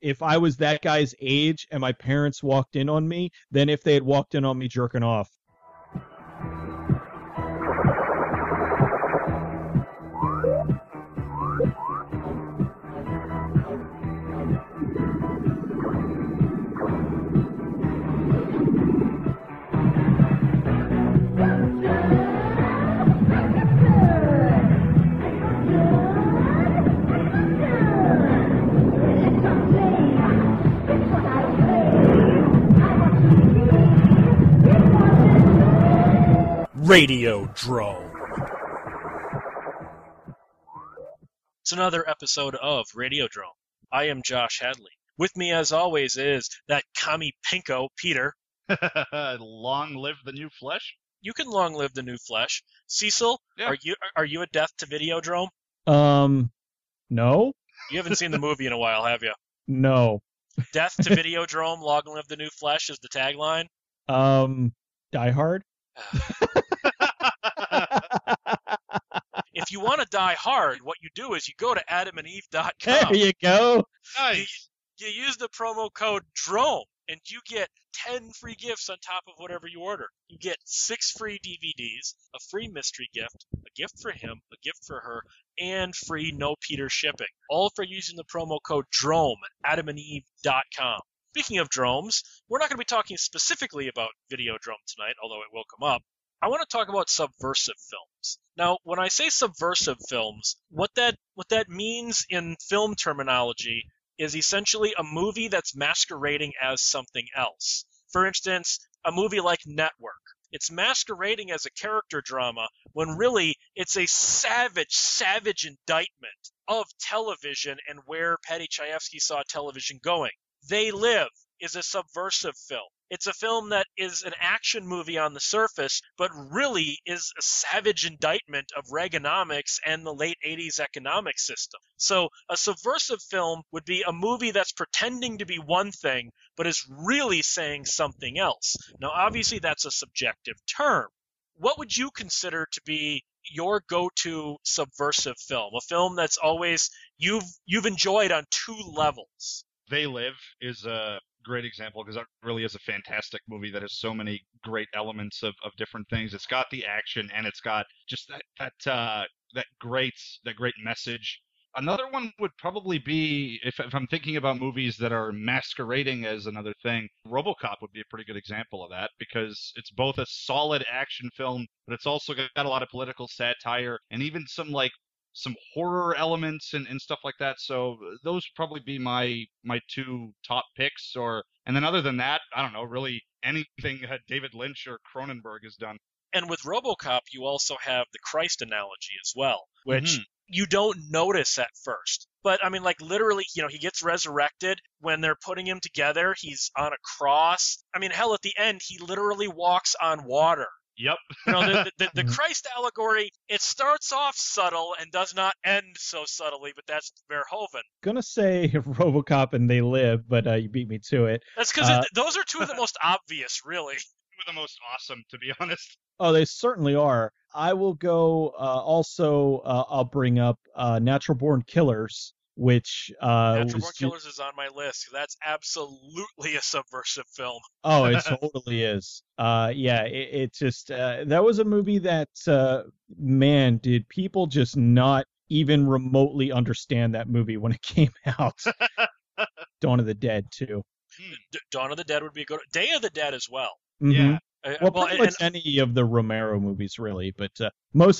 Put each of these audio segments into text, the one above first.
if I was that guy's age and my parents walked in on me than if they had walked in on me jerking off. Radiodrome. It's another episode of Radiodrome. I am Josh Hadley. With me, as always, is that commie pinko, Peter. Long live the new flesh. You can long live the new flesh. Cecil, yeah. Are you a death to Videodrome? No. You haven't seen the movie in a while, have you? No. Death to Videodrome, long live the new flesh is the tagline. Die Hard. If you want to die hard, what you do is you go to adamandeve.com. There you go. Nice. You use the promo code DROME, and you get 10 free gifts on top of whatever you order. You get 6 free DVDs, a free mystery gift, a gift for him, a gift for her, and free No Peter shipping, all for using the promo code DROME at adamandeve.com. Speaking of dromes, we're not going to be talking specifically about Videodrome tonight, although it will come up. I want to talk about subversive films. Now, when I say subversive films, what that means in film terminology is essentially a movie that's masquerading as something else. For instance, a movie like Network. It's masquerading as a character drama when really it's a savage, savage indictment of television and where Patty Chayefsky saw television going. They Live is a subversive film. It's a film that is an action movie on the surface, but really is a savage indictment of Reaganomics and the late 80s economic system. So a subversive film would be a movie that's pretending to be one thing, but is really saying something else. Now, obviously, that's a subjective term. What would you consider to be your go-to subversive film? A film that's always you've enjoyed on two levels. They Live is a great example because it really is a fantastic movie that has so many great elements of different things. It's got the action and it's got just that great message. Another one would probably be, if I'm thinking about movies that are masquerading as another thing, RoboCop would be a pretty good example of that because it's both a solid action film, but it's also got a lot of political satire and even some horror elements and stuff like that. So those would probably be my two top picks. And then other than that, I don't know, really anything David Lynch or Cronenberg has done. And with RoboCop, you also have the Christ analogy as well, which you don't notice at first. But, I mean, literally, he gets resurrected. When they're putting him together, he's on a cross. I mean, hell, at the end, he literally walks on water. Yep. The Christ allegory, it starts off subtle and does not end so subtly, but that's Verhoeven. Gonna say RoboCop and They Live, but you beat me to it. That's because those are two of the most obvious, really. Two of the most awesome, to be honest. Oh, they certainly are. I will go. I'll bring up Natural Born Killers, which Natural Born Killers is on my list. That's absolutely a subversive film. Oh, it totally is. That was a movie that, man, did people just not even remotely understand that movie when it came out. Dawn of the Dead, too. Dawn of the Dead would be a good. Day of the Dead as well. Mm-hmm. Yeah. Pretty much any of the Romero movies, really. But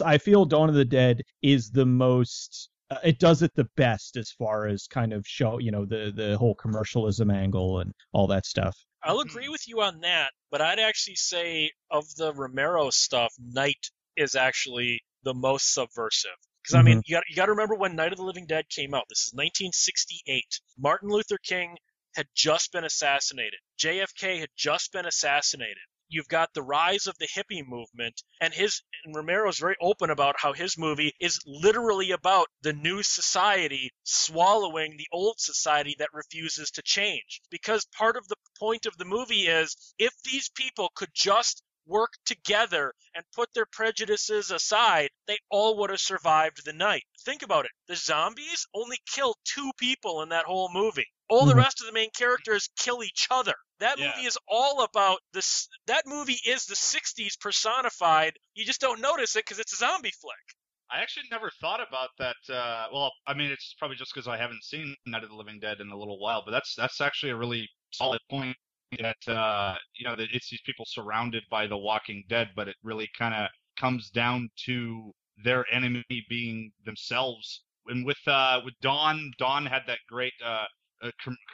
I feel Dawn of the Dead is the most... it does it the best as far as kind of show, the whole commercialism angle and all that stuff. I'll agree with you on that, but I'd actually say of the Romero stuff, Night is actually the most subversive. Because, I mean, you got to remember when Night of the Living Dead came out. This is 1968. Martin Luther King had just been assassinated. JFK had just been assassinated. You've got the rise of the hippie movement, and Romero's very open about how his movie is literally about the new society swallowing the old society that refuses to change. Because part of the point of the movie is if these people could just work together and put their prejudices aside, they all would have survived the night. Think about it. The zombies only kill two people in that whole movie. All the rest of the main characters kill each other. That movie is all about this. That movie is the 60s personified. You just don't notice it because it's a zombie flick. I actually never thought about that. Well, I mean, it's probably just because I haven't seen Night of the Living Dead in a little while, but that's actually a really solid point that, you know, that it's these people surrounded by the Walking Dead, but it really kind of comes down to their enemy being themselves. And with Dawn had that great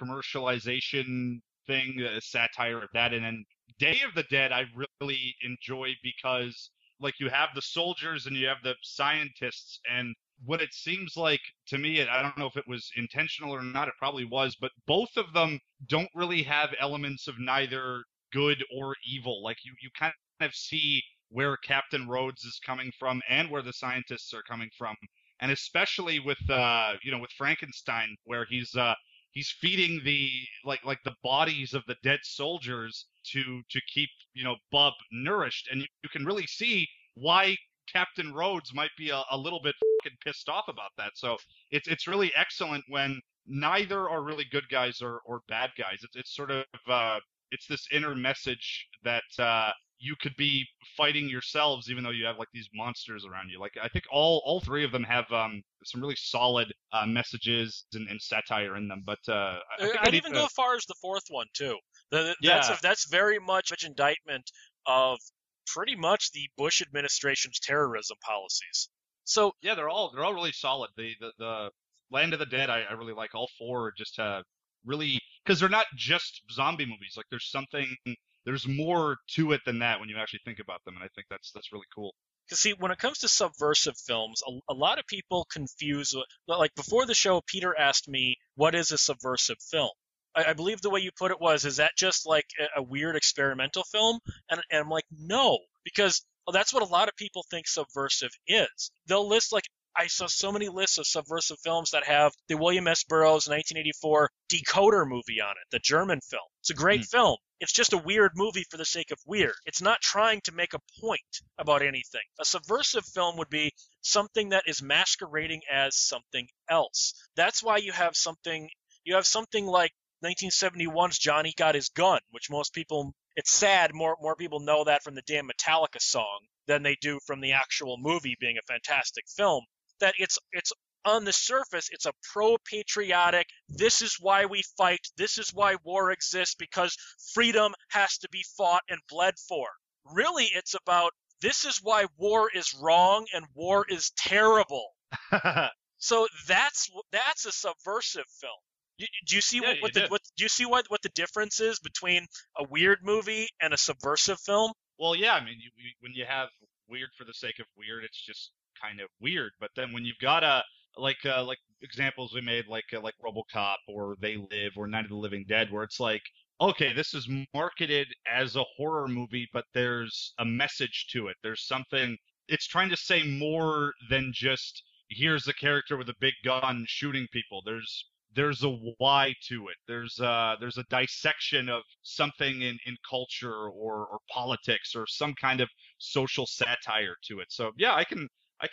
commercialization thing, a satire of that. And then Day of the Dead I really enjoy because, like, you have the soldiers and you have the scientists, and what it seems like to me, I don't know if it was intentional or not, it probably was, but both of them don't really have elements of neither good or evil. Like, you kind of see where Captain Rhodes is coming from and where the scientists are coming from. And especially with, you know, with Frankenstein, where he's feeding the, like the bodies of the dead soldiers to keep, you know, Bub nourished. And you can really see why Captain Rhodes might be a little bit fucking pissed off about that. So it's really excellent when neither are really good guys or bad guys. It's sort of, it's this inner message that you could be fighting yourselves, even though you have, like, these monsters around you. Like, I think all three of them have some really solid messages and satire in them. But I'd even go as far as the fourth one too. That's very much an indictment of pretty much the Bush administration's terrorism policies. So yeah, they're all really solid. The Land of the Dead, I really like. All four are just really, because they're not just zombie movies. Like, there's more to it than that when you actually think about them, and I think that's really cool. Because, see, when it comes to subversive films, a lot of people confuse, like, before the show, Peter asked me, what is a subversive film? I believe the way you put it was, is that just like a weird experimental film? And I'm like, no, because that's what a lot of people think subversive is. They'll list, like, I saw so many lists of subversive films that have the William S. Burroughs 1984 Decoder movie on it, the German film. It's a great film. It's just a weird movie for the sake of weird. It's not trying to make a point about anything. A subversive film would be something that is masquerading as something else. That's why you have something like 1971's Johnny Got His Gun, which most people, it's sad, more people know that from the damn Metallica song than they do from the actual movie being a fantastic film. That it's on the surface, it's a pro-patriotic, this is why we fight, this is why war exists, because freedom has to be fought and bled for. Really, it's about, this is why war is wrong and war is terrible. So that's a subversive film. Do you see what the difference is between a weird movie and a subversive film? Well, yeah, I mean, when you have weird for the sake of weird, it's just kind of weird. But then when you've got like examples we made, like RoboCop or They Live or Night of the Living Dead, where it's like, okay, this is marketed as a horror movie, but there's a message to it. There's something. It's trying to say more than just here's a character with a big gun shooting people. There's a why to it. There's a dissection of something in culture or politics or some kind of social satire to it. So yeah, I can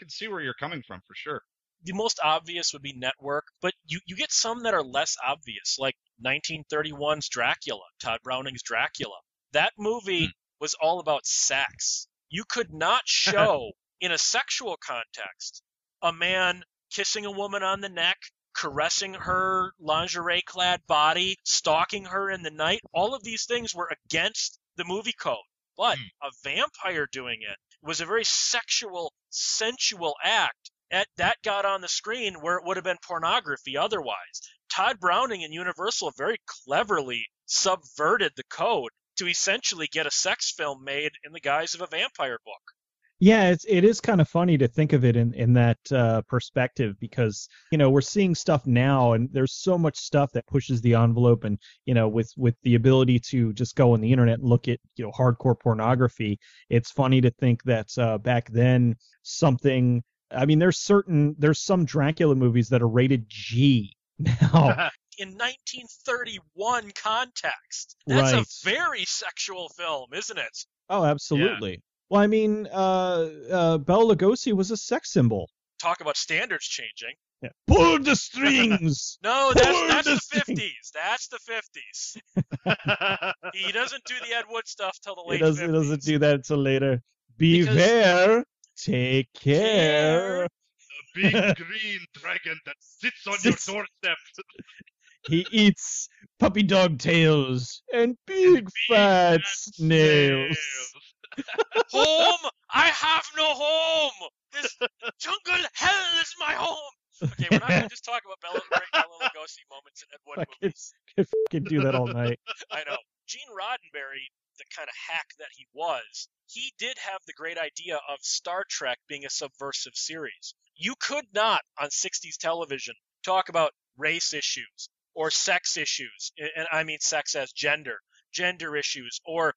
see where you're coming from for sure. The most obvious would be Network, but you get some that are less obvious, like 1931's Dracula, Todd Browning's Dracula. That movie was all about sex. You could not show in a sexual context a man kissing a woman on the neck, caressing her lingerie-clad body, stalking her in the night. All of these things were against the movie code. But a vampire doing it was a very sexual, sensual act that got on the screen where it would have been pornography otherwise. Todd Browning and Universal very cleverly subverted the code to essentially get a sex film made in the guise of a vampire book. Yeah, it is kind of funny to think of it in that perspective, because, you know, we're seeing stuff now and there's so much stuff that pushes the envelope, and, you know, with the ability to just go on the internet and look at, you know, hardcore pornography. It's funny to think that back then something, I mean, there's some Dracula movies that are rated G now. In 1931 context, that's right. A very sexual film, isn't it? Oh, absolutely. Yeah. Well, I mean, Bela Lugosi was a sex symbol. Talk about standards changing. Yeah. Pull the strings! No, that's the 50s. That's the 50s. He doesn't do the Ed Wood stuff till the late 50s. He doesn't do that until later. Beware, take care. The big green dragon that sits on your doorstep. He eats puppy dog tails and big fat snails. Home! I have no home! This jungle hell is my home! Okay, we're not going to just talk about Bela Lugosi moments in Ed Wood movies. I could do that all night. I know. Gene Roddenberry, the kind of hack that he was, he did have the great idea of Star Trek being a subversive series. You could not, on 60s television, talk about race issues or sex issues, and I mean sex as gender issues, or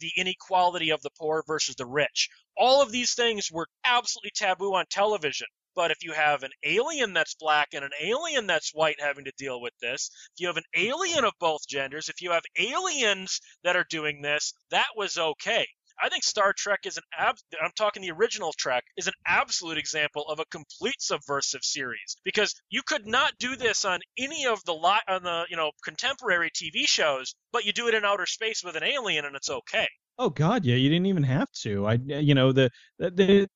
the inequality of the poor versus the rich. All of these things were absolutely taboo on television. But if you have an alien that's black and an alien that's white having to deal with this, if you have an alien of both genders, if you have aliens that are doing this, that was okay. I think Star Trek is I'm talking the original Trek, is an absolute example of a complete subversive series, because you could not do this on any of the contemporary TV shows, but you do it in outer space with an alien and it's okay. Oh God, yeah, you didn't even have to. There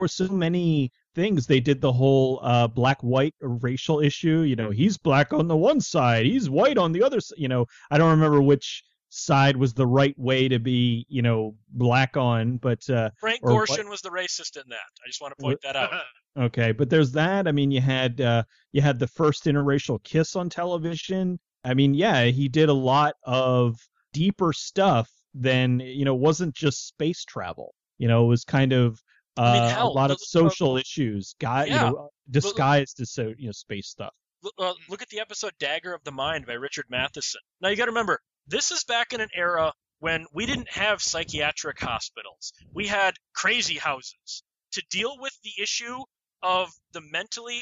were so many things. They did the whole black-white racial issue. You know, he's black on the one side, he's white on the other side. You know, I don't remember which side was the right way to be, you know, black on, but Frank Gorshin was the racist in that. I just want to point that out. Okay, but there's that. I mean, you had the first interracial kiss on television. I mean, yeah, he did a lot of deeper stuff than, you know, wasn't just space travel. You know, it was kind of a lot of social issues, disguised as space stuff. Look at the episode Dagger of the Mind by Richard Matheson. Now you got to remember, this is back in an era when we didn't have psychiatric hospitals. We had crazy houses to deal with the issue of the mentally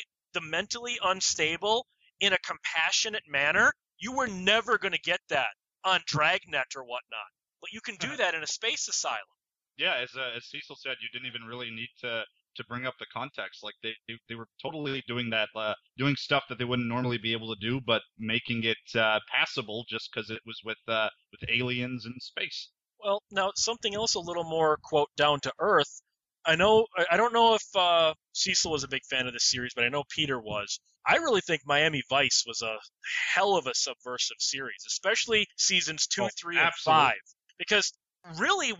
unstable in a compassionate manner. You were never going to get that on Dragnet or whatnot, but you can do that in a space asylum. Yeah, as Cecil said, you didn't even really need to bring up the context. Like they were totally doing that, doing stuff that they wouldn't normally be able to do, but making it passable just because it was with aliens in space. Well, now something else a little more quote down to earth. I don't know if Cecil was a big fan of this series, but I know Peter was. I really think Miami Vice was a hell of a subversive series, especially seasons 2, 3, and 5, because really,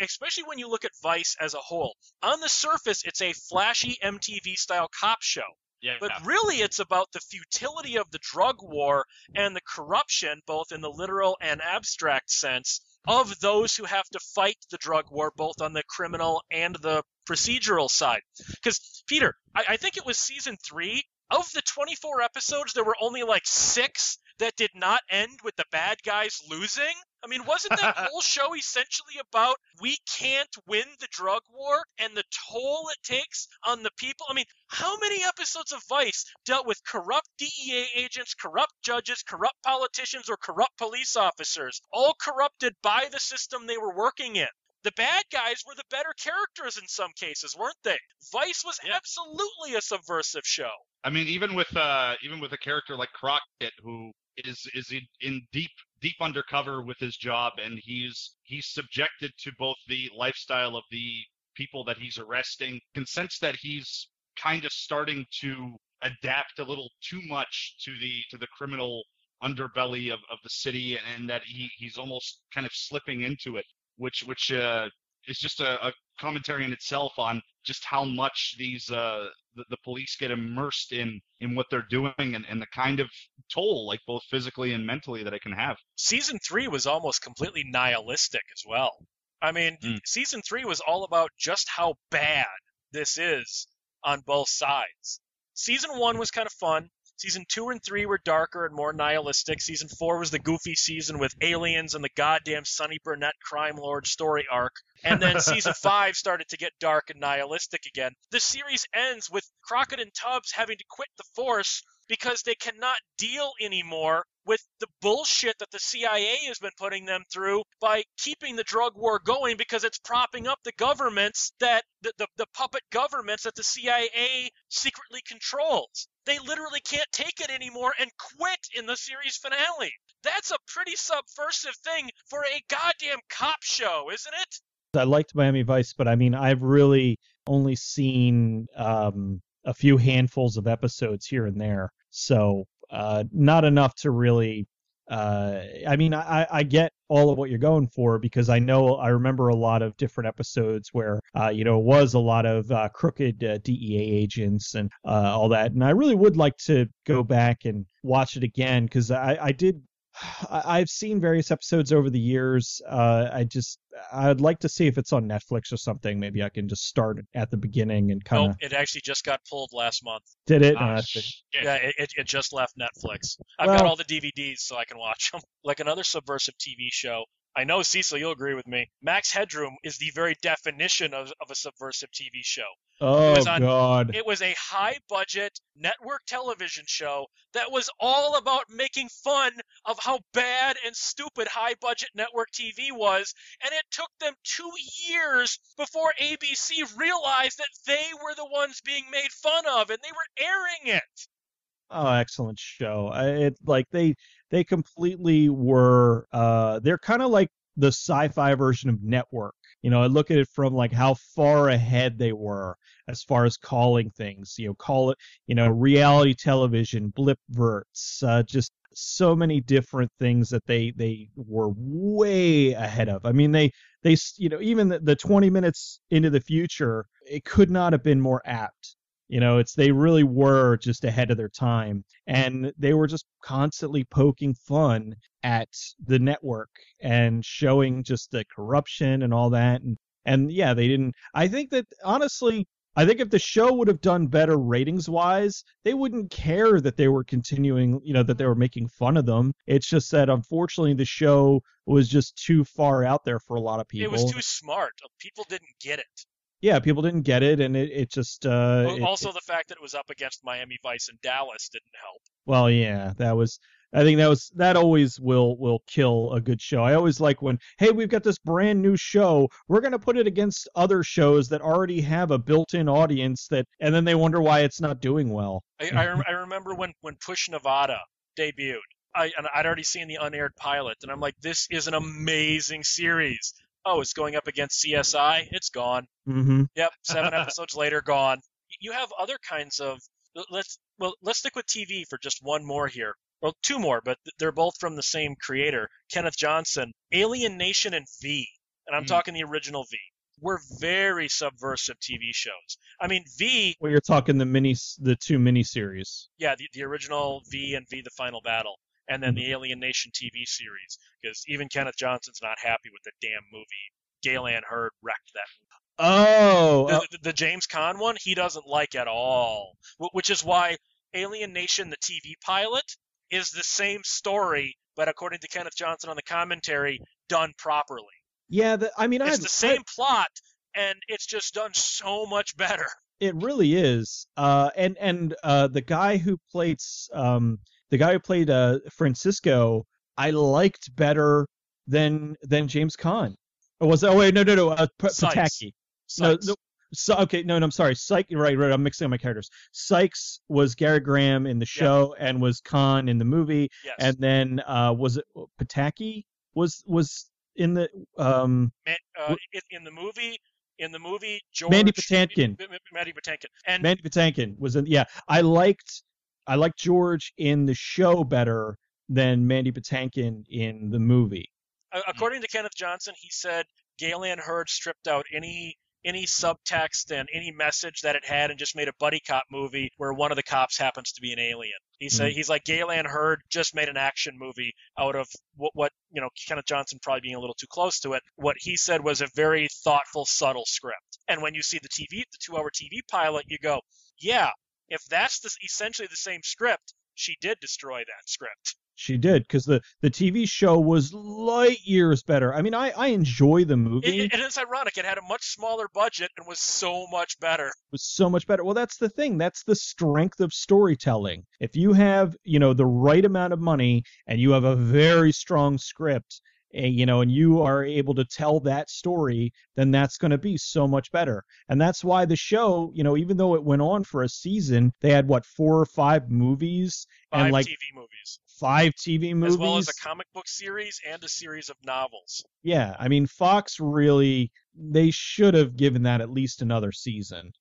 especially when you look at Vice as a whole, on the surface, it's a flashy MTV-style cop show. Yeah, but really, it's about the futility of the drug war and the corruption, both in the literal and abstract sense, of those who have to fight the drug war, both on the criminal and the procedural side. Because, Peter, I think it was season 3. Of the 24 episodes, there were only like 6 that did not end with the bad guys losing. I mean, wasn't that whole show essentially about we can't win the drug war and the toll it takes on the people? I mean, how many episodes of Vice dealt with corrupt DEA agents, corrupt judges, corrupt politicians, or corrupt police officers, all corrupted by the system they were working in? The bad guys were the better characters in some cases, weren't they? Vice was absolutely a subversive show. I mean, even with a character like Crockett, who is in deep undercover with his job, and he's subjected to both the lifestyle of the people that he's arresting. You can sense that he's kind of starting to adapt a little too much to the criminal underbelly of the city, and that he's almost kind of slipping into it, which is just a commentary in itself on just how much these the police get immersed in what they're doing and the kind of toll, like both physically and mentally, that it can have. Season 3 was almost completely nihilistic as well. I mean, Season 3 was all about just how bad this is on both sides. Season 1 was kind of fun. Season 2 and 3 were darker and more nihilistic. Season 4 was the goofy season with aliens and the goddamn Sonny Burnett crime lord story arc. And then Season 5 started to get dark and nihilistic again. The series ends with Crockett and Tubbs having to quit the force because they cannot deal anymore with the bullshit that the CIA has been putting them through by keeping the drug war going, because it's propping up the governments that the puppet governments that the CIA secretly controls. They literally can't take it anymore and quit in the series finale. That's a pretty subversive thing for a goddamn cop show, isn't it? I liked Miami Vice, but I mean, I've really only seen a few handfuls of episodes here and there. So not enough to really, I mean, I get all of what you're going for, because I remember a lot of different episodes where, you know, it was a lot of crooked DEA agents and all that. And I really would like to go back and watch it again, because I've seen various episodes over the years. I'd like to see if it's on Netflix or something. Maybe I can just start at the beginning and kind of. Nope, it actually just got pulled last month. Did it? Yeah, it just left Netflix. I've got all the DVDs, so I can watch them. Like another subversive TV show. I know, Cecil, you'll agree with me. Max Headroom is the very definition of a subversive TV show. Oh, God. It was a high-budget network television show that was all about making fun of how bad and stupid high-budget network TV was, and it took them 2 years before ABC realized that they were the ones being made fun of, and they were airing it. Oh, excellent show. They completely were, they're kind of like the sci-fi version of Network. You know, I look at it from like how far ahead they were as far as calling things, you know, call it, you know, reality television, blipverts, just so many different things that they were way ahead of. I mean, they you know, even the 20 minutes into the future, it could not have been more apt. You know, they really were just ahead of their time, and they were just constantly poking fun at the network and showing just the corruption and all that. And yeah, they didn't. I think that honestly, I think if the show would have done better ratings wise, they wouldn't care that they were continuing, you know, that they were making fun of them. It's just that unfortunately the show was just too far out there for a lot of people. It was too smart. People didn't get it. Yeah, people didn't get it, and it just... the fact that it was up against Miami Vice and Dallas didn't help. Well, yeah, that was... I think that always will kill a good show. I always like when, hey, we've got this brand new show. We're going to put it against other shows that already have a built-in audience, and then they wonder why it's not doing well. I remember when Push Nevada debuted, and I'd already seen the unaired pilot, and I'm like, this is an amazing series. Oh, it's going up against CSI. It's gone. Mm-hmm. Yep, 7 episodes later, gone. You have other kinds of let's stick with TV for just one more here. Well, two more, but they're both from the same creator, Kenneth Johnson. Alien Nation and V, and I'm talking the original V, were very subversive TV shows. I mean, V. Well, you're talking the two miniseries. Yeah, the original V and V: The Final Battle. And then the Alien Nation TV series, because even Kenneth Johnson's not happy with the damn movie. Gale Anne Hurd wrecked that movie. Oh! The James Caan one, he doesn't like at all, which is why Alien Nation, the TV pilot, is the same story, but according to Kenneth Johnson on the commentary, done properly. Yeah, it's the same plot, and it's just done so much better. It really is. The guy who plays... the guy who played Francisco, I liked better than James Caan. Or was it? Oh wait, no, Pataki. No. I'm sorry. Sykes. Right. I'm mixing up my characters. Sykes was Gary Graham in the show and was Caan in the movie. Yes. And then was it Pataki was in the in the movie. In the movie, Mandy Patinkin. Mandy Patinkin was in. Yeah, I liked George in the show better than Mandy Patinkin in the movie. According to Kenneth Johnson, he said Gale Anne Hurd stripped out any subtext and any message that it had and just made a buddy cop movie where one of the cops happens to be an alien. He's like, Gale Anne Hurd just made an action movie out of what you know, Kenneth Johnson probably being a little too close to it. What he said was a very thoughtful, subtle script. And when you see the 2-hour TV pilot, you go, yeah. If that's essentially the same script, she did destroy that script. She did, because the TV show was light years better. I mean, I enjoy the movie. And it's ironic. It had a much smaller budget and was so much better. It was so much better. Well, that's the thing. That's the strength of storytelling. If you have, you know, the right amount of money and you have a very strong script, you know, and you are able to tell that story, then that's going to be so much better. And that's why the show, you know, even though it went on for a season, they had, what, 4 or 5 movies? And like 5 TV movies. 5 TV movies. As well as a comic book series and a series of novels. Yeah, I mean, Fox really, they should have given that at least another season.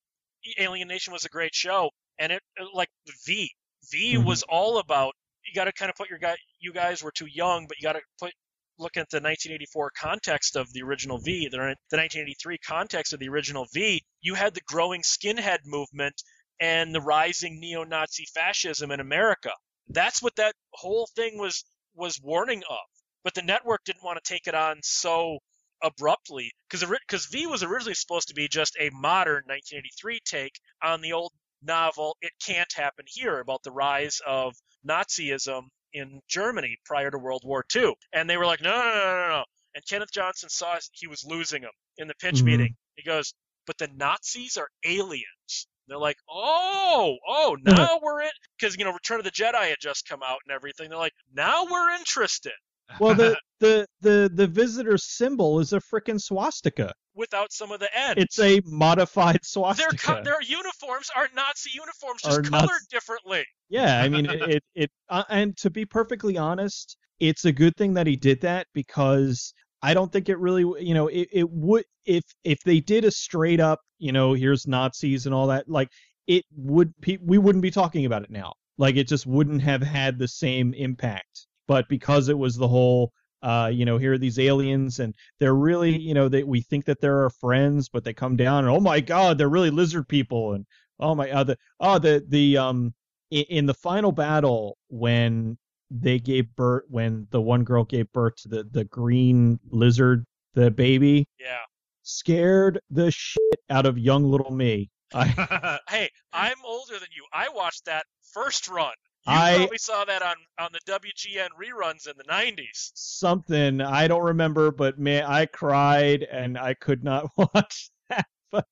Alien Nation was a great show. And it, like, V mm-hmm. was all about, you got to kind of put your guy, you guys were too young, but you got to look at the 1984 context of the original V, the 1983 context of the original V. You had the growing skinhead movement and the rising neo-Nazi fascism in America. That's what that whole thing was warning of. But the network didn't want to take it on so abruptly, because V was originally supposed to be just a modern 1983 take on the old novel It Can't Happen Here, about the rise of Nazism in Germany prior to World War II. And they were like, no. And Kenneth Johnson saw he was losing them in the pitch mm-hmm. meeting. He goes, but the Nazis are aliens. And they're like, oh, now we're in. Because, you know, Return of the Jedi had just come out and everything. They're like, now we're interested. Well, the visitor symbol is a frickin' swastika. Without some of the ends. It's a modified swastika. Their uniforms are Nazi uniforms, just colored differently. Yeah, I mean, it and to be perfectly honest, it's a good thing that he did that, because I don't think it really, you know, it would, if they did a straight up, you know, here's Nazis and all that, like, we wouldn't be talking about it now. Like, it just wouldn't have had the same impact. But because it was the whole, you know, here are these aliens, and they're really, you know, we think that they're our friends, but they come down, and oh my God, they're really lizard people, and oh my, in the final battle when they gave birth, when the one girl gave birth to the green lizard, the baby, yeah, scared the shit out of young little me. Hey, I'm older than you. I watched that first run. You probably saw that on the WGN reruns in the 90s. Something, I don't remember, but man, I cried and I could not watch that.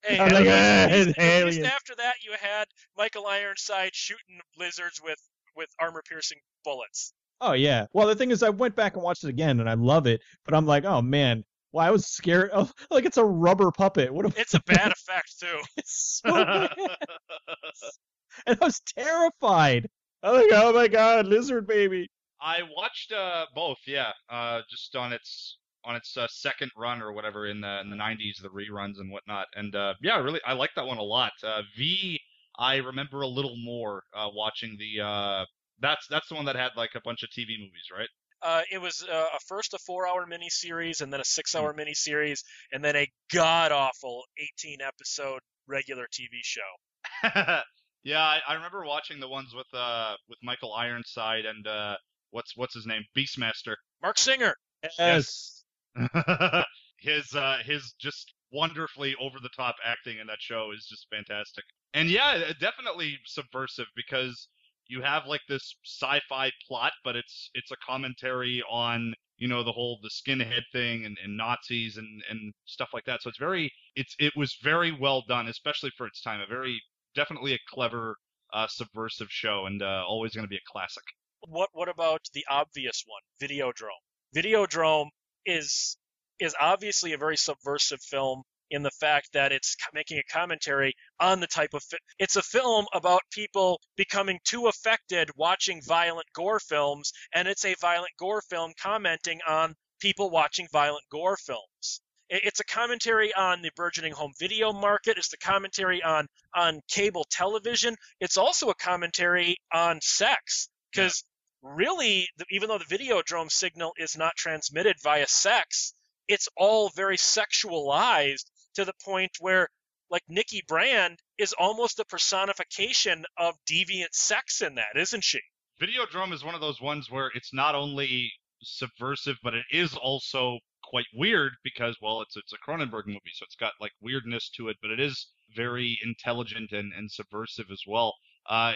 Hey, I'm like, at least after that, you had Michael Ironside shooting lizards with armor-piercing bullets. Oh, yeah. Well, the thing is, I went back and watched it again, and I love it, but I'm like, oh, man. Well, I was scared. Oh, like, it's a rubber puppet. It's a bad effect, too. It's so bad. And I was terrified. Like, oh my God, lizard baby! I watched both, yeah, just on its second run or whatever in the 90s, the reruns and whatnot, and yeah, really, I like that one a lot. V, I remember a little more watching the that's the one that had like a bunch of TV movies, right? It was first a 4-hour miniseries, and then a 6-hour miniseries, and then a god awful 18-episode regular TV show. Yeah, I remember watching the ones with Michael Ironside and what's his name, Beastmaster, Mark Singer. Yes. his just wonderfully over the top acting in that show is just fantastic. And yeah, definitely subversive, because you have like this sci-fi plot, but it's a commentary on, you know, the skinhead thing and Nazis and stuff like that. So it's it was very well done, especially for its time. Definitely a clever, subversive show, and always going to be a classic. What about the obvious one, Videodrome? Videodrome is obviously a very subversive film in the fact that it's making a commentary on the type of it's a film about people becoming too affected watching violent gore films, and it's a violent gore film commenting on people watching violent gore films. It's a commentary on the burgeoning home video market. It's the commentary on cable television. It's also a commentary on sex, because really, even though the Videodrome signal is not transmitted via sex, it's all very sexualized to the point where, like, Nikki Brand is almost a personification of deviant sex in that, isn't she? Videodrome is one of those ones where it's not only subversive, but it is also quite weird, because, well, it's a Cronenberg movie, so it's got like weirdness to it, but it is very intelligent and subversive as well.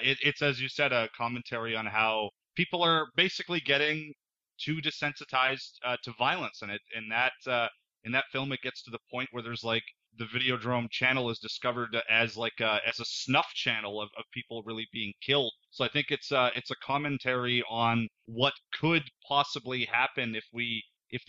It's, as you said, a commentary on how people are basically getting too desensitized to violence, and in that film, it gets to the point where there's like the Videodrome channel is discovered as like as a snuff channel of people really being killed. So I think it's a commentary on what could possibly happen if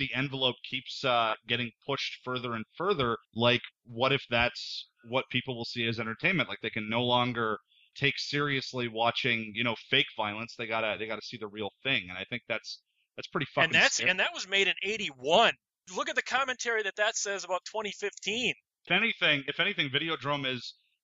the envelope keeps getting pushed further and further. Like, what if that's what people will see as entertainment? Like, they can no longer take seriously watching, you know, fake violence. They gotta see the real thing. And I think that's pretty fucking scary. And that was made in 1981. Look at the commentary that says about 2015. If anything, Videodrome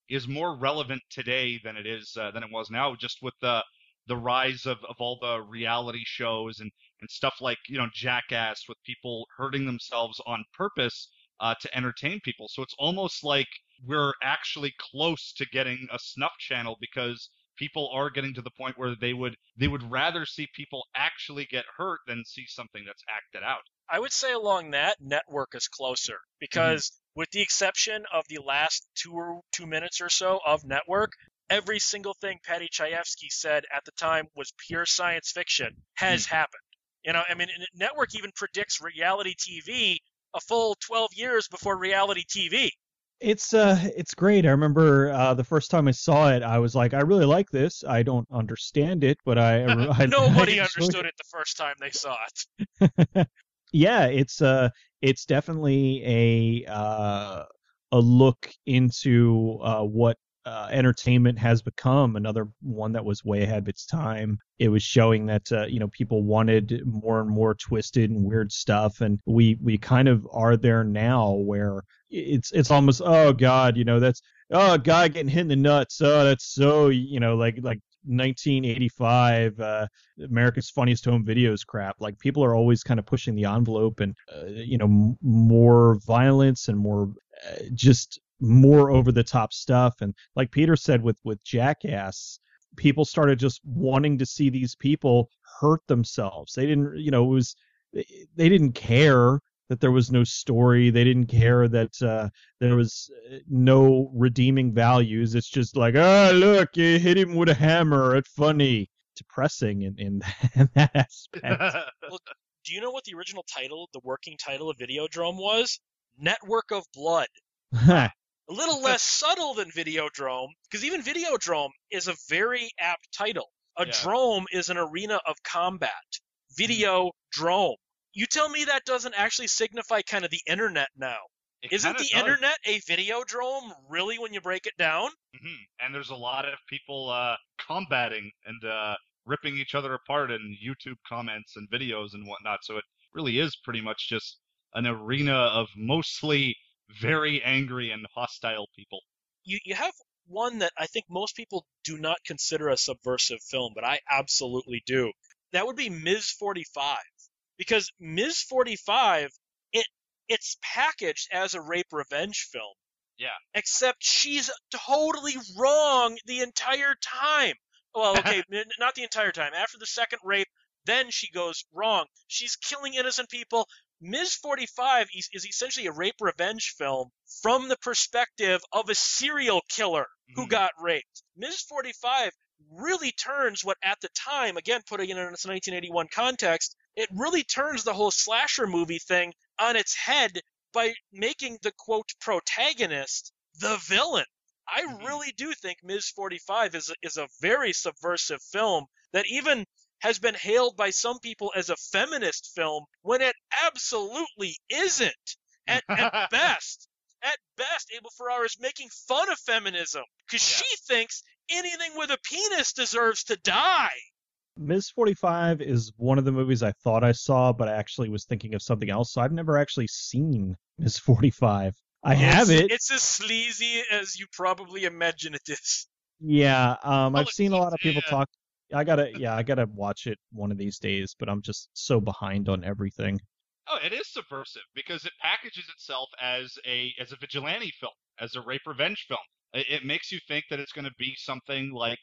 is more relevant today than it is than it was now, just with the rise of all the reality shows and stuff like, you know, Jackass, with people hurting themselves on purpose to entertain people. So it's almost like we're actually close to getting a snuff channel, because people are getting to the point where they would rather see people actually get hurt than see something that's acted out. I would say along that, Network is closer, because with the exception of the last two minutes or so of Network, every single thing Patty Chayefsky said at the time was pure science fiction has happened. You know, I mean, Network even predicts reality TV a full 12 years before reality TV. It's great. I remember the first time I saw it, I was like, I really like this. I don't understand it, but I nobody understood it the first time they saw it. Yeah, it's definitely a look into what entertainment has become. Another one that was way ahead of its time. It was showing that people wanted more and more twisted and weird stuff, and we kind of are there now, where it's almost, oh god, that's, oh, a guy getting hit in the nuts, oh, that's so, like 1985 America's Funniest Home Videos crap. Like, people are always kind of pushing the envelope, and more violence and more just more over the top stuff. And like Peter said with Jackass, people started just wanting to see these people hurt themselves. They didn't, they didn't care that there was no story. They didn't care that there was no redeeming values. It's just like, oh, look, you hit him with a hammer. It's funny. Depressing in that aspect. Look, do you know what the original title, the working title of Videodrome was? Network of Blood. A little less subtle than Videodrome, because even Videodrome is a very apt title. Drome is an arena of combat. Videodrome. You tell me that doesn't actually signify kind of the internet now. Isn't the internet a Videodrome, really, when you break it down? Mm-hmm. And there's a lot of people combating and ripping each other apart in YouTube comments and videos and whatnot. So it really is pretty much just an arena of mostly very angry and hostile people. You have one that I think most people do not consider a subversive film, but I absolutely do. That would be Ms. 45. Because Ms. 45, it's packaged as a rape revenge film. Yeah. Except she's totally wrong the entire time. Well, okay, not the entire time. After the second rape, then she goes wrong. She's killing innocent people. Ms. 45 is essentially a rape revenge film from the perspective of a serial killer who got raped. Ms. 45 really turns what, at the time, again, putting it in its 1981 context, it really turns the whole slasher movie thing on its head by making the, quote, protagonist the villain. I really do think Ms. 45 is a very subversive film that even has been hailed by some people as a feminist film when it absolutely isn't. At best. At best, Abel Ferrara is making fun of feminism because she thinks anything with a penis deserves to die. Ms. 45 is one of the movies I thought I saw, but I actually was thinking of something else, so I've never actually seen Ms. 45. I have it. It's as sleazy as you probably imagine it is. Yeah, I've seen a lot of people talk. I gotta watch it one of these days, but I'm just so behind on everything. Oh, it is subversive because it packages itself as a vigilante film, as a rape revenge film. It makes you think that it's going to be something like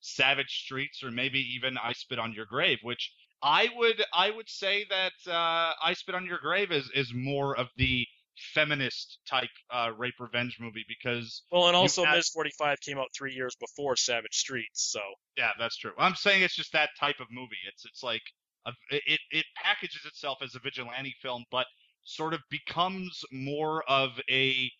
Savage Streets, or maybe even I Spit on Your Grave, which I would say that I Spit on Your Grave is more of the feminist type rape revenge movie because. Well, and also Ms. 45 came out 3 years before Savage Streets, so. Yeah, that's true. I'm saying it's just that type of movie. It's like it packages itself as a vigilante film, but sort of becomes more of a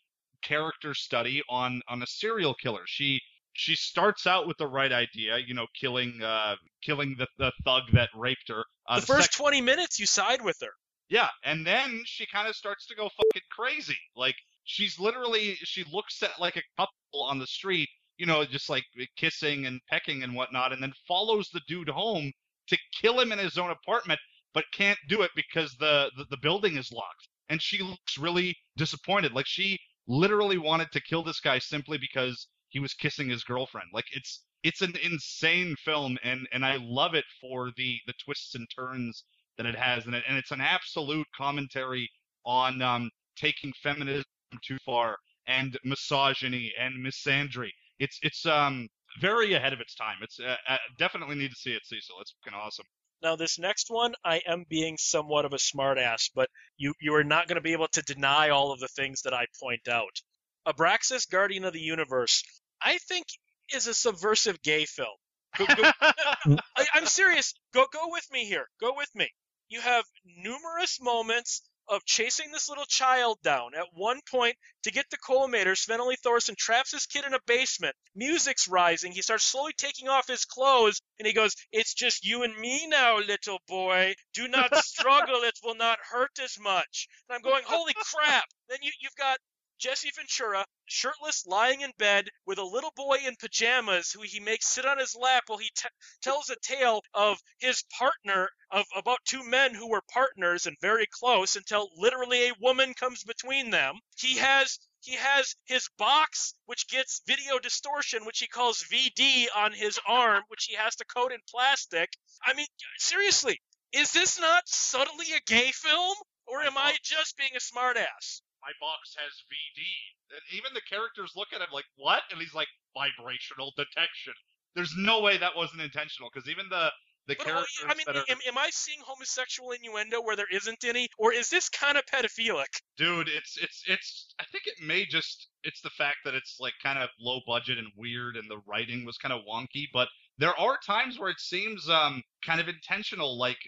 character study on a serial killer. She starts out with the right idea, you know, killing the thug that raped her. The first 20 minutes you side with her. Yeah, and then she kind of starts to go fucking crazy. Like, she looks at, like, a couple on the street, you know, just, like, kissing and pecking and whatnot, and then follows the dude home to kill him in his own apartment, but can't do it because the building is locked. And she looks really disappointed. Like, she literally wanted to kill this guy simply because he was kissing his girlfriend. Like, it's an insane film, and I love it for the twists and turns that it has, and it's an absolute commentary on taking feminism too far and misogyny and misandry. It's very ahead of its time. It's I definitely need to see it, Cecil. It's fucking awesome. Now this next one, I am being somewhat of a smartass, but you are not going to be able to deny all of the things that I point out. Abraxas, Guardian of the Universe, I think is a subversive gay film. I'm serious. Go with me here. Go with me. You have numerous moments of chasing this little child down. At one point, to get to Colmater, Sven-Ole Thorson traps his kid in a basement. Music's rising. He starts slowly taking off his clothes, and he goes, "It's just you and me now, little boy. Do not struggle. It will not hurt as much." And I'm going, holy crap. Then you've got Jesse Ventura, shirtless, lying in bed with a little boy in pajamas who he makes sit on his lap while he tells a tale of his partner, of about two men who were partners and very close until literally a woman comes between them. He has his box, which gets video distortion, which he calls VD, on his arm, which he has to coat in plastic. I mean, seriously, is this not subtly a gay film? Or am I just being a smartass? My box has VD. Even the characters look at him like, what? And he's like, vibrational detection. There's no way that wasn't intentional, because even the characters I mean, that are... am I seeing homosexual innuendo where there isn't any? Or is this kind of pedophilic? Dude, it's I think it may just... It's the fact that it's like kind of low budget and weird and the writing was kind of wonky, but there are times where it seems kind of intentional. Like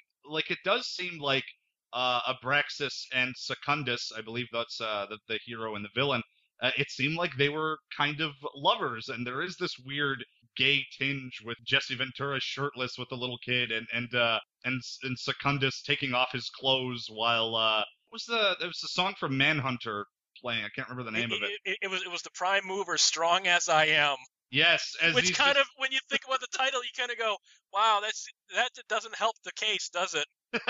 it does seem like Abraxas and Secundus, I believe that's the hero and the villain, it seemed like they were kind of lovers, and there is this weird gay tinge with Jesse Ventura shirtless with the little kid and Secundus taking off his clothes while it was the song from Manhunter playing. I can't remember the name of it. It was the prime mover, Strong As I Am. Yes, which kind of, when you think about the title, you kind of go, wow, that doesn't help the case, does it?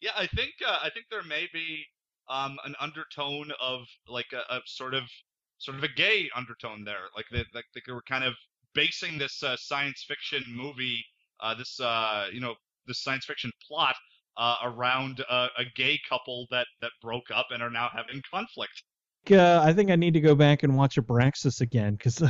Yeah, I think there may be an undertone of like a sort of a gay undertone there. Like they were kind of basing this science fiction movie, this science fiction plot around a gay couple that broke up and are now having conflict. I think I need to go back and watch Abraxas again, because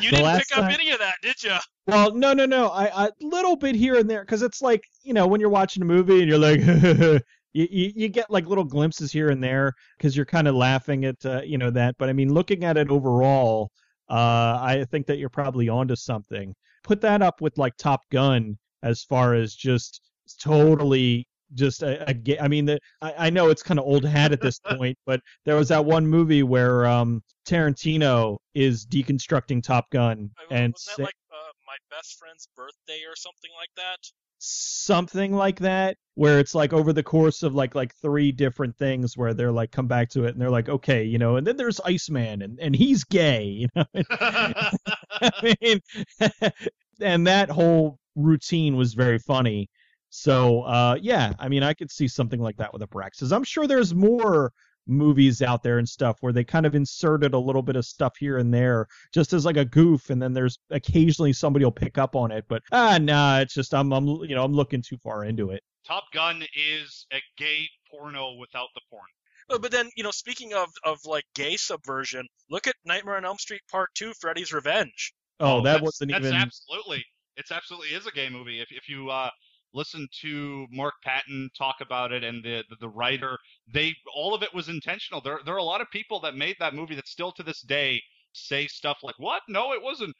you didn't pick up any of that, did you? Well, no. I little bit here and there, because it's like, you know, when you're watching a movie and you're like, you get like little glimpses here and there because you're kind of laughing at that. But I mean, looking at it overall, I think that you're probably onto something. Put that up with like Top Gun as far as just totally. Just I know it's kind of old hat at this point, but there was that one movie where Tarantino is deconstructing Top Gun, and was that like My Best Friend's Birthday or something like that? Something like that, where it's like over the course of like three different things, where they're like come back to it and they're like, okay, you know, and then there's Iceman and he's gay, you know. I mean, and that whole routine was very funny. So, I could see something like that with Abraxas. I'm sure there's more movies out there and stuff where they kind of inserted a little bit of stuff here and there just as like a goof, and then there's occasionally somebody will pick up on it, but it's just I'm looking too far into it. Top Gun is a gay porno without the porn. But then, you know, speaking of like gay subversion, look at Nightmare on Elm Street Part 2, Freddy's Revenge. Oh, that wasn't even... That's absolutely... It absolutely is a gay movie. If you listen to Mark Patton talk about it and the writer. They all of it was intentional. There are a lot of people that made that movie that still to this day say stuff like, "What? No, it wasn't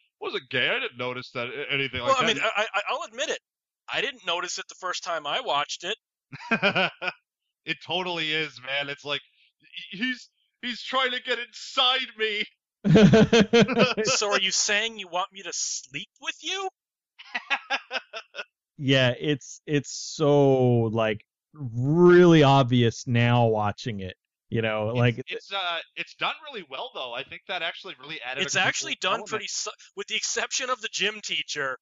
gay. I didn't notice that anything like that." Well, I mean, I'll admit it. I didn't notice it the first time I watched it. It totally is, man. It's like he's trying to get inside me. So are you saying you want me to sleep with you? Yeah, it's so like really obvious now watching it. You know, like it's done really well though. I think that actually really added. It's actually done element. Pretty, with the exception of the gym teacher.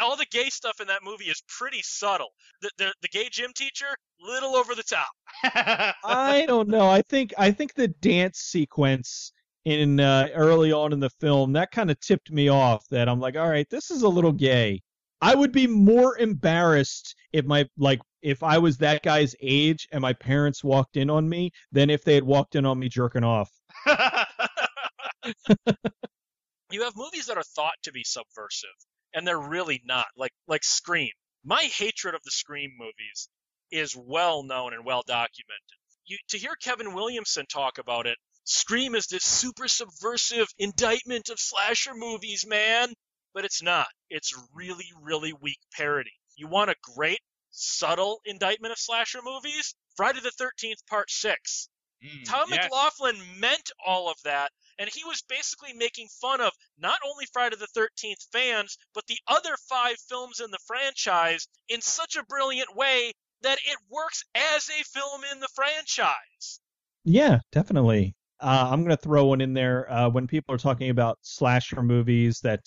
All the gay stuff in that movie is pretty subtle. The gay gym teacher, little over the top. I don't know. I think the dance sequence in early on in the film that kind of tipped me off. That I'm like, all right, this is a little gay. I would be more embarrassed if I was that guy's age and my parents walked in on me than if they had walked in on me jerking off. You have movies that are thought to be subversive, and they're really not. Like Scream. My hatred of the Scream movies is well known and well documented. To hear Kevin Williamson talk about it, Scream is this super subversive indictment of slasher movies, man. But it's not. It's really, really weak parody. You want a great, subtle indictment of slasher movies? Friday the 13th, Part 6. Tom McLaughlin meant all of that, and he was basically making fun of not only Friday the 13th fans, but the other 5 films in the franchise in such a brilliant way that it works as a film in the franchise. Yeah, definitely. I'm going to throw one in there when people are talking about slasher movies that,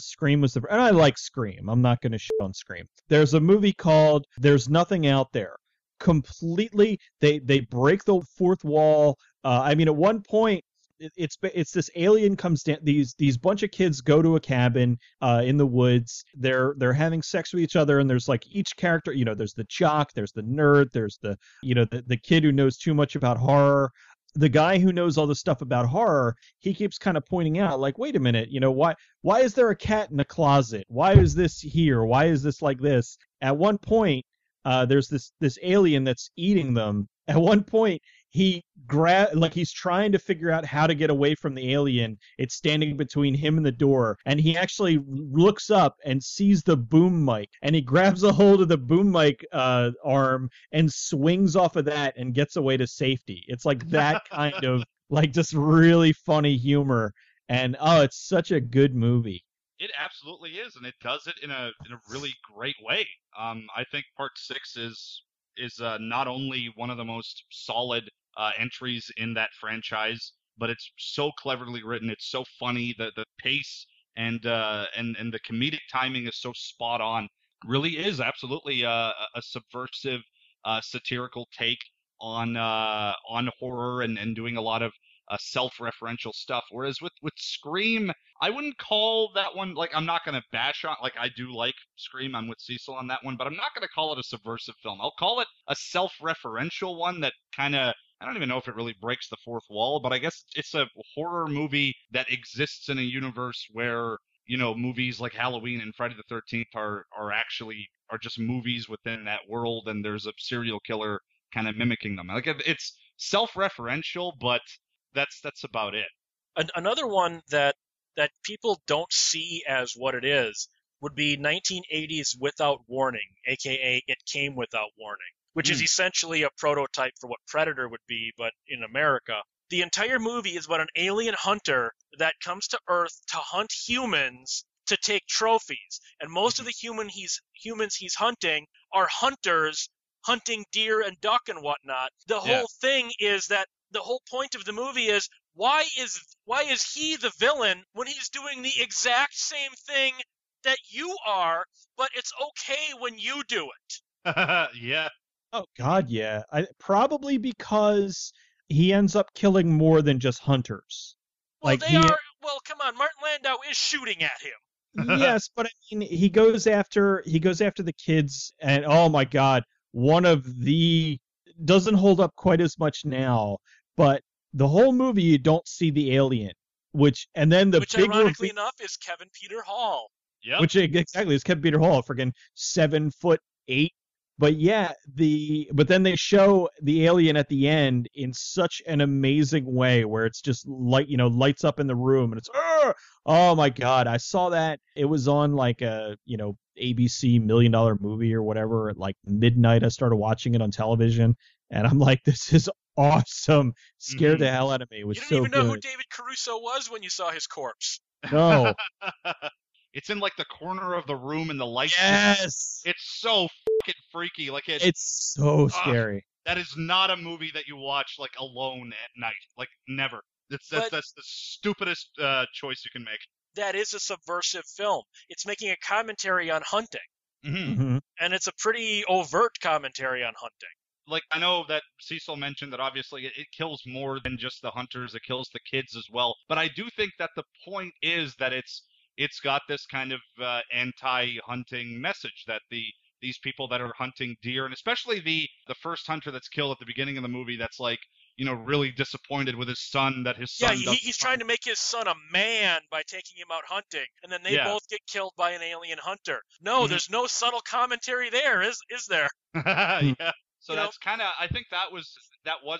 Scream was the... And I like Scream. I'm not going to shit on Scream. There's a movie called There's Nothing Out There. Completely, they break the fourth wall. At one point, it's this alien comes down. These bunch of kids go to a cabin in the woods. They're having sex with each other, and there's like each character. You know, there's the jock, there's the nerd, there's the kid who knows too much about horror. The guy who knows all the stuff about horror, he keeps kind of pointing out, like, wait a minute, why is there a cat in a closet? Why is this here? Why is this like this? At one point, there's this alien that's eating them. At one point, he's trying to figure out how to get away from the alien. It's standing between him and the door, and he actually looks up and sees the boom mic, and he grabs a hold of the boom mic arm and swings off of that and gets away to safety. It's like that kind of like just really funny humor, and it's such a good movie. It absolutely is, and it does it in a really great way. I think Part 6 is not only one of the most solid entries in that franchise, but it's so cleverly written. It's so funny. The pace and the comedic timing is so spot on. Really is absolutely a subversive, satirical take on horror and doing a lot of self-referential stuff. Whereas with Scream, I wouldn't call that one, like, I'm not going to bash on, like, I do like Scream, I'm with Cecil on that one, but I'm not going to call it a subversive film. I'll call it a self-referential one that kind of, I don't even know if it really breaks the fourth wall, but I guess it's a horror movie that exists in a universe where, you know, movies like Halloween and Friday the 13th are actually just movies within that world, and there's a serial killer kind of mimicking them. Like, it's self-referential, but that's about it. Another one that people don't see as what it is would be 1980s Without Warning, aka It Came Without Warning, which is essentially a prototype for what Predator would be, but in America. The entire movie is about an alien hunter that comes to Earth to hunt humans to take trophies, and most of the humans he's hunting are hunters hunting deer and duck and whatnot. The whole thing is that the whole point of the movie is why is he the villain when he's doing the exact same thing that you are, but it's okay when you do it. Yeah. Oh God, yeah. Probably because he ends up killing more than just hunters. Well, come on, Martin Landau is shooting at him. Yes, but I mean, he goes after the kids, and oh my God, one of the doesn't hold up quite as much now. But the whole movie, you don't see the alien, which ironically enough is Kevin Peter Hall. Yeah. Which exactly is kept Peter Hall freaking 7'8". But yeah, but then they show the alien at the end in such an amazing way where it's just lights up in the room and it's oh my God, I saw that. It was on like a ABC $1 Million Movie or whatever at like midnight. I started watching it on television and I'm like, this is awesome. Scared the hell out of me. It was so good. You didn't even know who David Caruso was when you saw his corpse. No. It's in like the corner of the room and the lights. Yes. It's so fucking freaky. Like it's so scary. That is not a movie that you watch like alone at night. Like never. That's the stupidest choice you can make. That is a subversive film. It's making a commentary on hunting. Mm-hmm. And it's a pretty overt commentary on hunting. Like, I know that Cecil mentioned that obviously it kills more than just the hunters. It kills the kids as well. But I do think that the point is that it's got this kind of anti-hunting message that these people that are hunting deer, and especially the first hunter that's killed at the beginning of the movie, that's like, really disappointed with his son that his son. Yeah, he's trying to make his son a man by taking him out hunting, and then they both get killed by an alien hunter. No, there's no subtle commentary there, is there? Yeah. So that's kind of, I think that was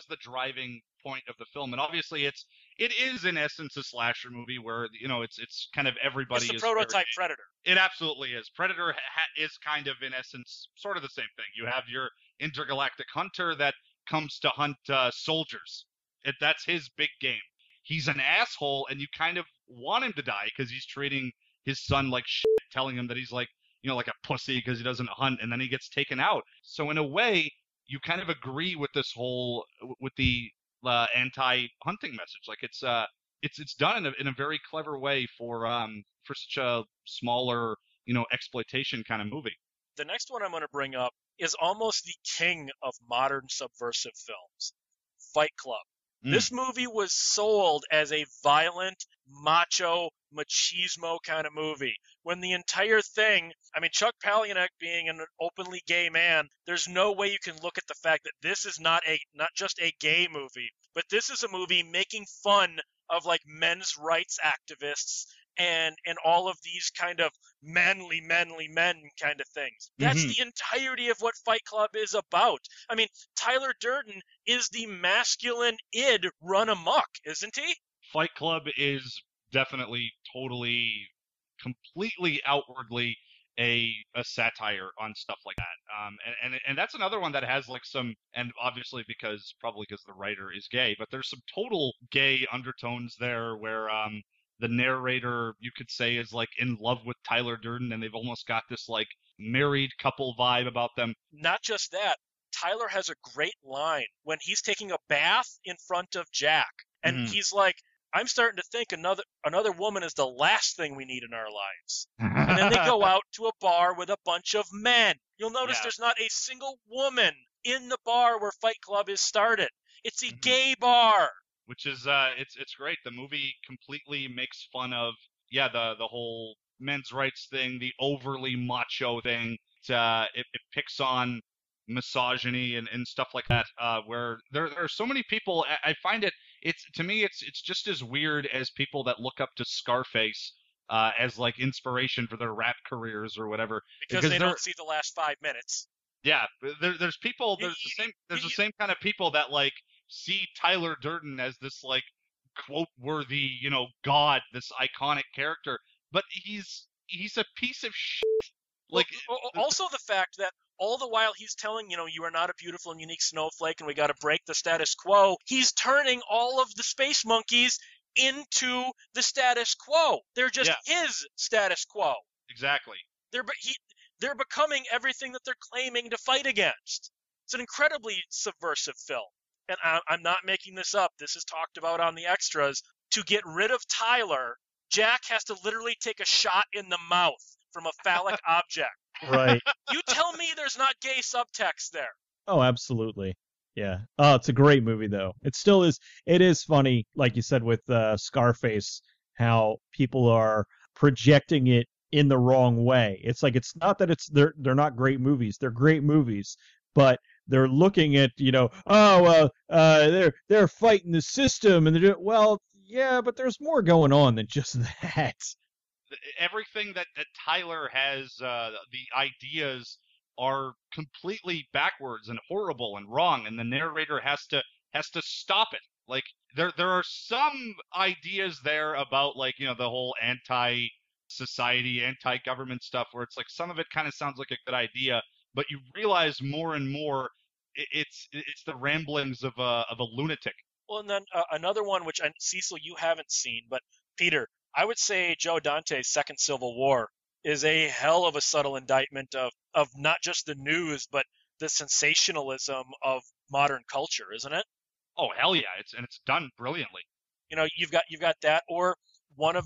the driving point of the film, and obviously it is in essence a slasher movie where it's kind of everybody. It's the prototype Predator. It absolutely is. Predator is kind of in essence sort of the same thing. You have your intergalactic hunter that comes to hunt soldiers. That's his big game. He's an asshole, and you kind of want him to die because he's treating his son like shit, telling him that he's like like a pussy because he doesn't hunt, and then he gets taken out. So in a way, you kind of agree with this whole with the anti-hunting message. Like it's done in a very clever way for such a smaller exploitation kind of movie. The next one I'm going to bring up is almost the king of modern subversive films, Fight Club. This movie was sold as a violent, macho, machismo kind of movie, when the entire thing, I mean, Chuck Palahniuk being an openly gay man, there's no way you can look at the fact that this is not just a gay movie, but this is a movie making fun of like men's rights activists and all of these kind of manly men kind of things. That's the entirety of what Fight Club is about. I mean, Tyler Durden is the masculine id run amok, isn't he? Fight Club is definitely, totally, completely outwardly a satire on stuff like that. And that's another one that has like some, and obviously because the writer is gay, but there's some total gay undertones there where the narrator, you could say, is like in love with Tyler Durden, and they've almost got this like married couple vibe about them. Not just that, Tyler has a great line when he's taking a bath in front of Jack, and he's like, I'm starting to think another woman is the last thing we need in our lives. And then they go out to a bar with a bunch of men. You'll notice there's not a single woman in the bar where Fight Club is started. It's a gay bar. Which is it's great. The movie completely makes fun of the whole men's rights thing, the overly macho thing. It picks on misogyny and stuff like that. Where there are so many people, I find it. To me it's just as weird as people that look up to Scarface as like inspiration for their rap careers or whatever because they don't see the last 5 minutes. Yeah, there's the same kind of people that like see Tyler Durden as this like quote worthy, god, this iconic character, but he's a piece of shit. Like also the fact that all the while he's telling, you are not a beautiful and unique snowflake and we got to break the status quo, he's turning all of the space monkeys into the status quo. They're just his status quo. Exactly. They're becoming everything that they're claiming to fight against. It's an incredibly subversive film. And I'm not making this up. This is talked about on the extras. To get rid of Tyler, Jack has to literally take a shot in the mouth from a phallic object. Right. You tell me there's not gay subtext there. Oh, absolutely. Yeah. Oh, it's a great movie, though. It still is. It is funny, like you said, with Scarface, how people are projecting it in the wrong way. It's like it's not that they're not great movies. They're great movies, but they're looking at they're fighting the system, and they're doing, well, yeah, but there's more going on than just that. everything that Tyler has, the ideas are completely backwards and horrible and wrong, and the narrator has to stop it. Like there are some ideas there about, like, you know, the whole anti-society, anti-government stuff where it's like some of it kind of sounds like a good idea, but you realize more and more it's the ramblings of a lunatic. Well, and then another one, which Cecil, you haven't seen, but Peter, I would say Joe Dante's Second Civil War is a hell of a subtle indictment of not just the news, but the sensationalism of modern culture, isn't it? Oh, hell yeah. It's done brilliantly. You know, you've got that, or one of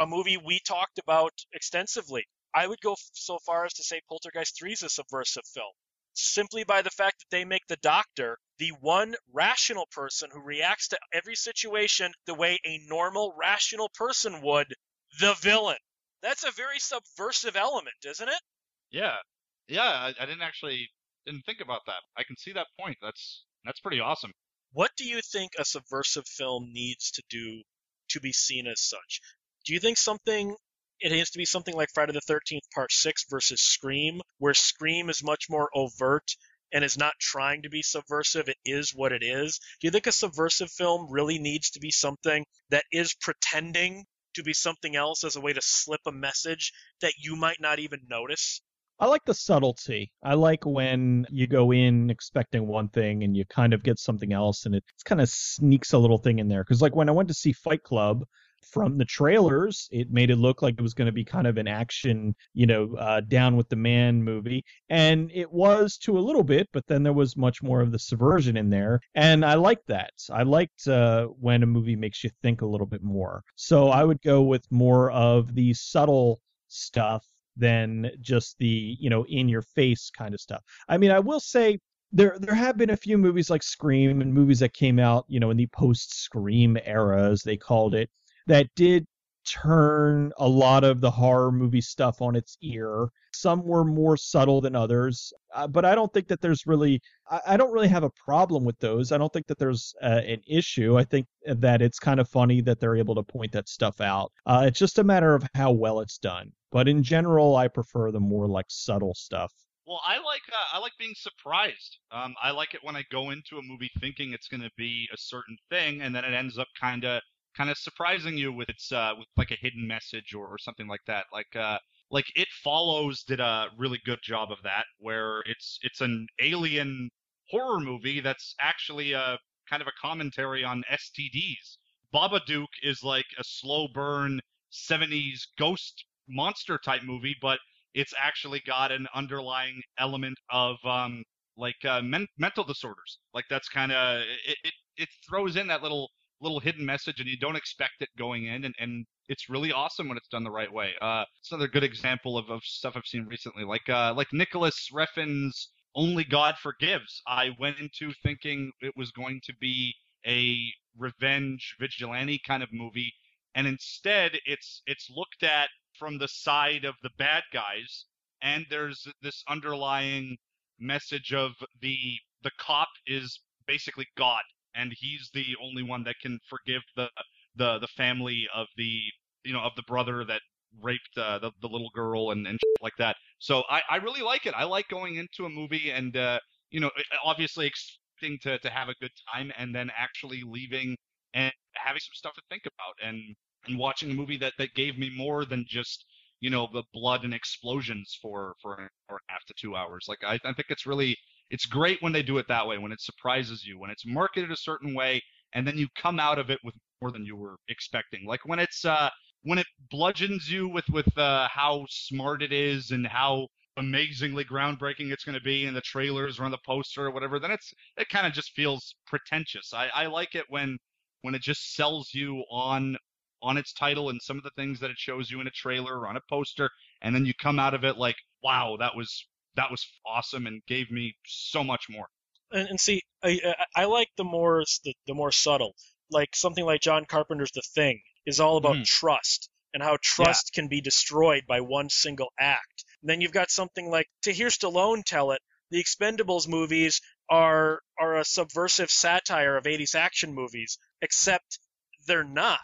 a movie we talked about extensively. I would go so far as to say Poltergeist 3 is a subversive film, simply by the fact that they make the doctor the one rational person who reacts to every situation the way a normal, rational person would, the villain. That's a very subversive element, isn't it? Yeah. Yeah, I didn't think about that. I can see that point. That's pretty awesome. What do you think a subversive film needs to do to be seen as such? Do you think it needs to be something like Friday the 13th Part 6 versus Scream, where Scream is much more overt and is not trying to be subversive? It is what it is. Do you think a subversive film really needs to be something that is pretending to be something else as a way to slip a message that you might not even notice? I like the subtlety. I like when you go in expecting one thing and you kind of get something else, and it kind of sneaks a little thing in there. Because, like, when I went to see Fight Club, from the trailers, it made it look like it was going to be kind of an action, you know, down with the man movie. And it was to a little bit, but then there was much more of the subversion in there. And I liked that. I liked when a movie makes you think a little bit more. So I would go with more of the subtle stuff than just the, you know, in your face kind of stuff. I mean, I will say there have been a few movies like Scream and movies that came out, you know, in the post-Scream era, as they called it, that did turn a lot of the horror movie stuff on its ear. Some were more subtle than others, but I don't think that there's really, I don't really have a problem with those. I don't think that there's an issue. I think that it's kind of funny that they're able to point that stuff out. It's just a matter of how well it's done. But in general, I prefer the more like subtle stuff. Well, I like being surprised. I like it when I go into a movie thinking it's going to be a certain thing, and then it ends up kind of surprising you with its with like a hidden message or something like that. Like It Follows did a really good job of that, where it's an alien horror movie that's actually a kind of a commentary on STDs. Babadook is like a slow burn 70s ghost monster type movie, but it's actually got an underlying element of mental disorders. Like that's kind of it throws in that little hidden message, and you don't expect it going in, and it's really awesome when it's done the right way. It's another good example of stuff I've seen recently, like Nicholas Refn's Only God Forgives. I went into thinking it was going to be a revenge vigilante kind of movie, and instead it's looked at from the side of the bad guys, and there's this underlying message of the cop is basically God, and he's the only one that can forgive the family of the, you know, of the brother that raped the little girl and shit like that. So I really like it. I like going into a movie and, you know, obviously expecting to have a good time, and then actually leaving and having some stuff to think about, and watching a movie that gave me more than just, you know, the blood and explosions for an hour and a half to 2 hours. Like, I think it's really... It's great when they do it that way, when it surprises you, when it's marketed a certain way, and then you come out of it with more than you were expecting. Like when it's when it bludgeons you with how smart it is and how amazingly groundbreaking it's going to be, and the trailers or on the poster or whatever. Then it kind of just feels pretentious. I like it when it just sells you on its title and some of the things that it shows you in a trailer or on a poster, and then you come out of it like, wow, that was awesome and gave me so much more. And see, I like the more subtle, like something like John Carpenter's The Thing is all about trust and how trust can be destroyed by one single act. And then you've got something like, to hear Stallone tell it, the Expendables movies are a subversive satire of 80s action movies, except they're not.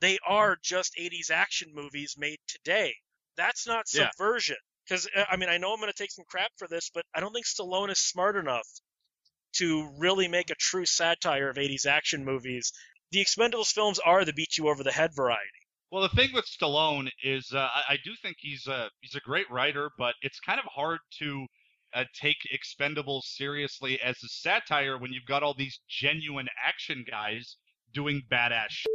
They are just 80s action movies made today. That's not subversion. Because, I mean, I know I'm going to take some crap for this, but I don't think Stallone is smart enough to really make a true satire of 80s action movies. The Expendables films are the beat-you-over-the-head variety. Well, the thing with Stallone is I do think he's a great writer, but it's kind of hard to take Expendables seriously as a satire when you've got all these genuine action guys doing badass shit.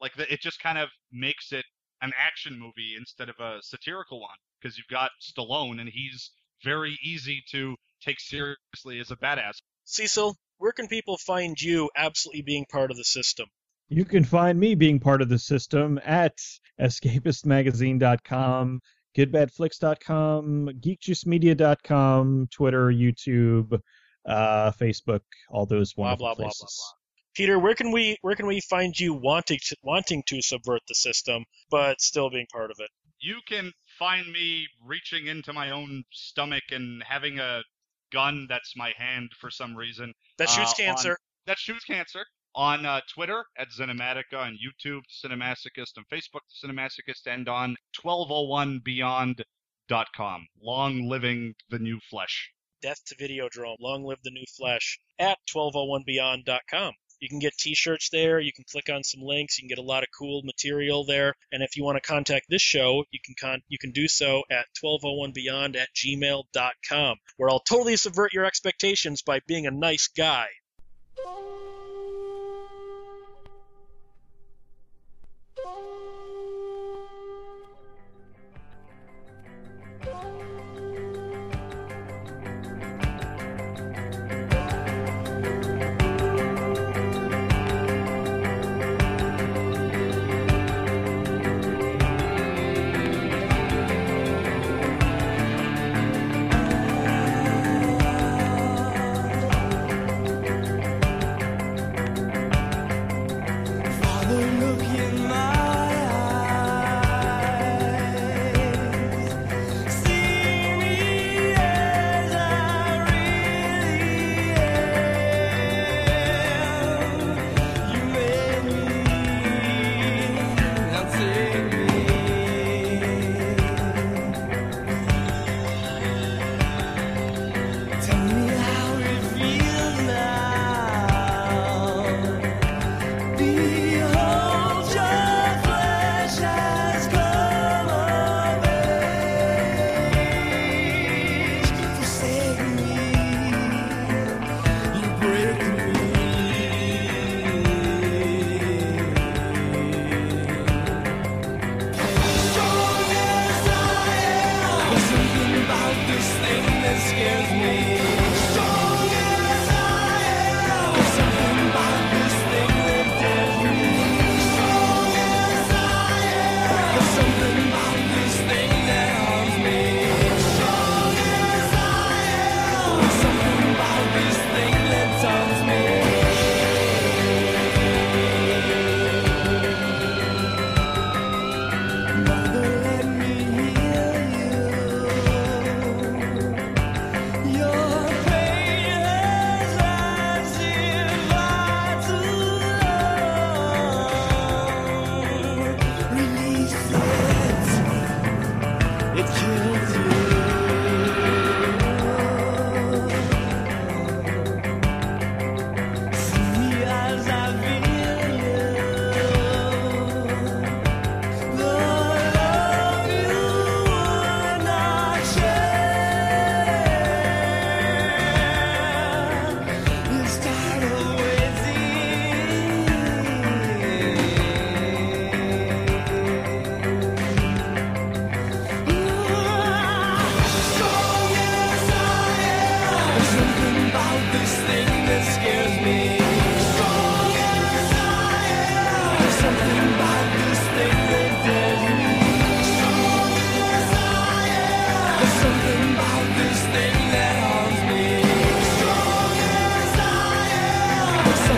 Like, it just kind of makes it an action movie instead of a satirical one, because you've got Stallone, and he's very easy to take seriously as a badass. Cecil, where can people find you absolutely being part of the system? You can find me being part of the system at escapistmagazine.com, goodbadflix.com, geekjuicemedia.com, Twitter, YouTube, Facebook, all those wonderful places. Peter, where can we find you wanting to subvert the system but still being part of it? You can find me reaching into my own stomach and having a gun that's my hand for some reason. That shoots cancer. That shoots cancer. On Twitter, at Cinematica, on YouTube, Cinemasochist, on Facebook, Cinemasochist, and on 1201beyond.com. Long living the new flesh. Death to Videodrome. Long live the new flesh at 1201beyond.com. You can get T-shirts there. You can click on some links. You can get a lot of cool material there. And if you want to contact this show, you can do so at 1201beyond@gmail.com, where I'll totally subvert your expectations by being a nice guy.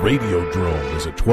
Radiodrome is a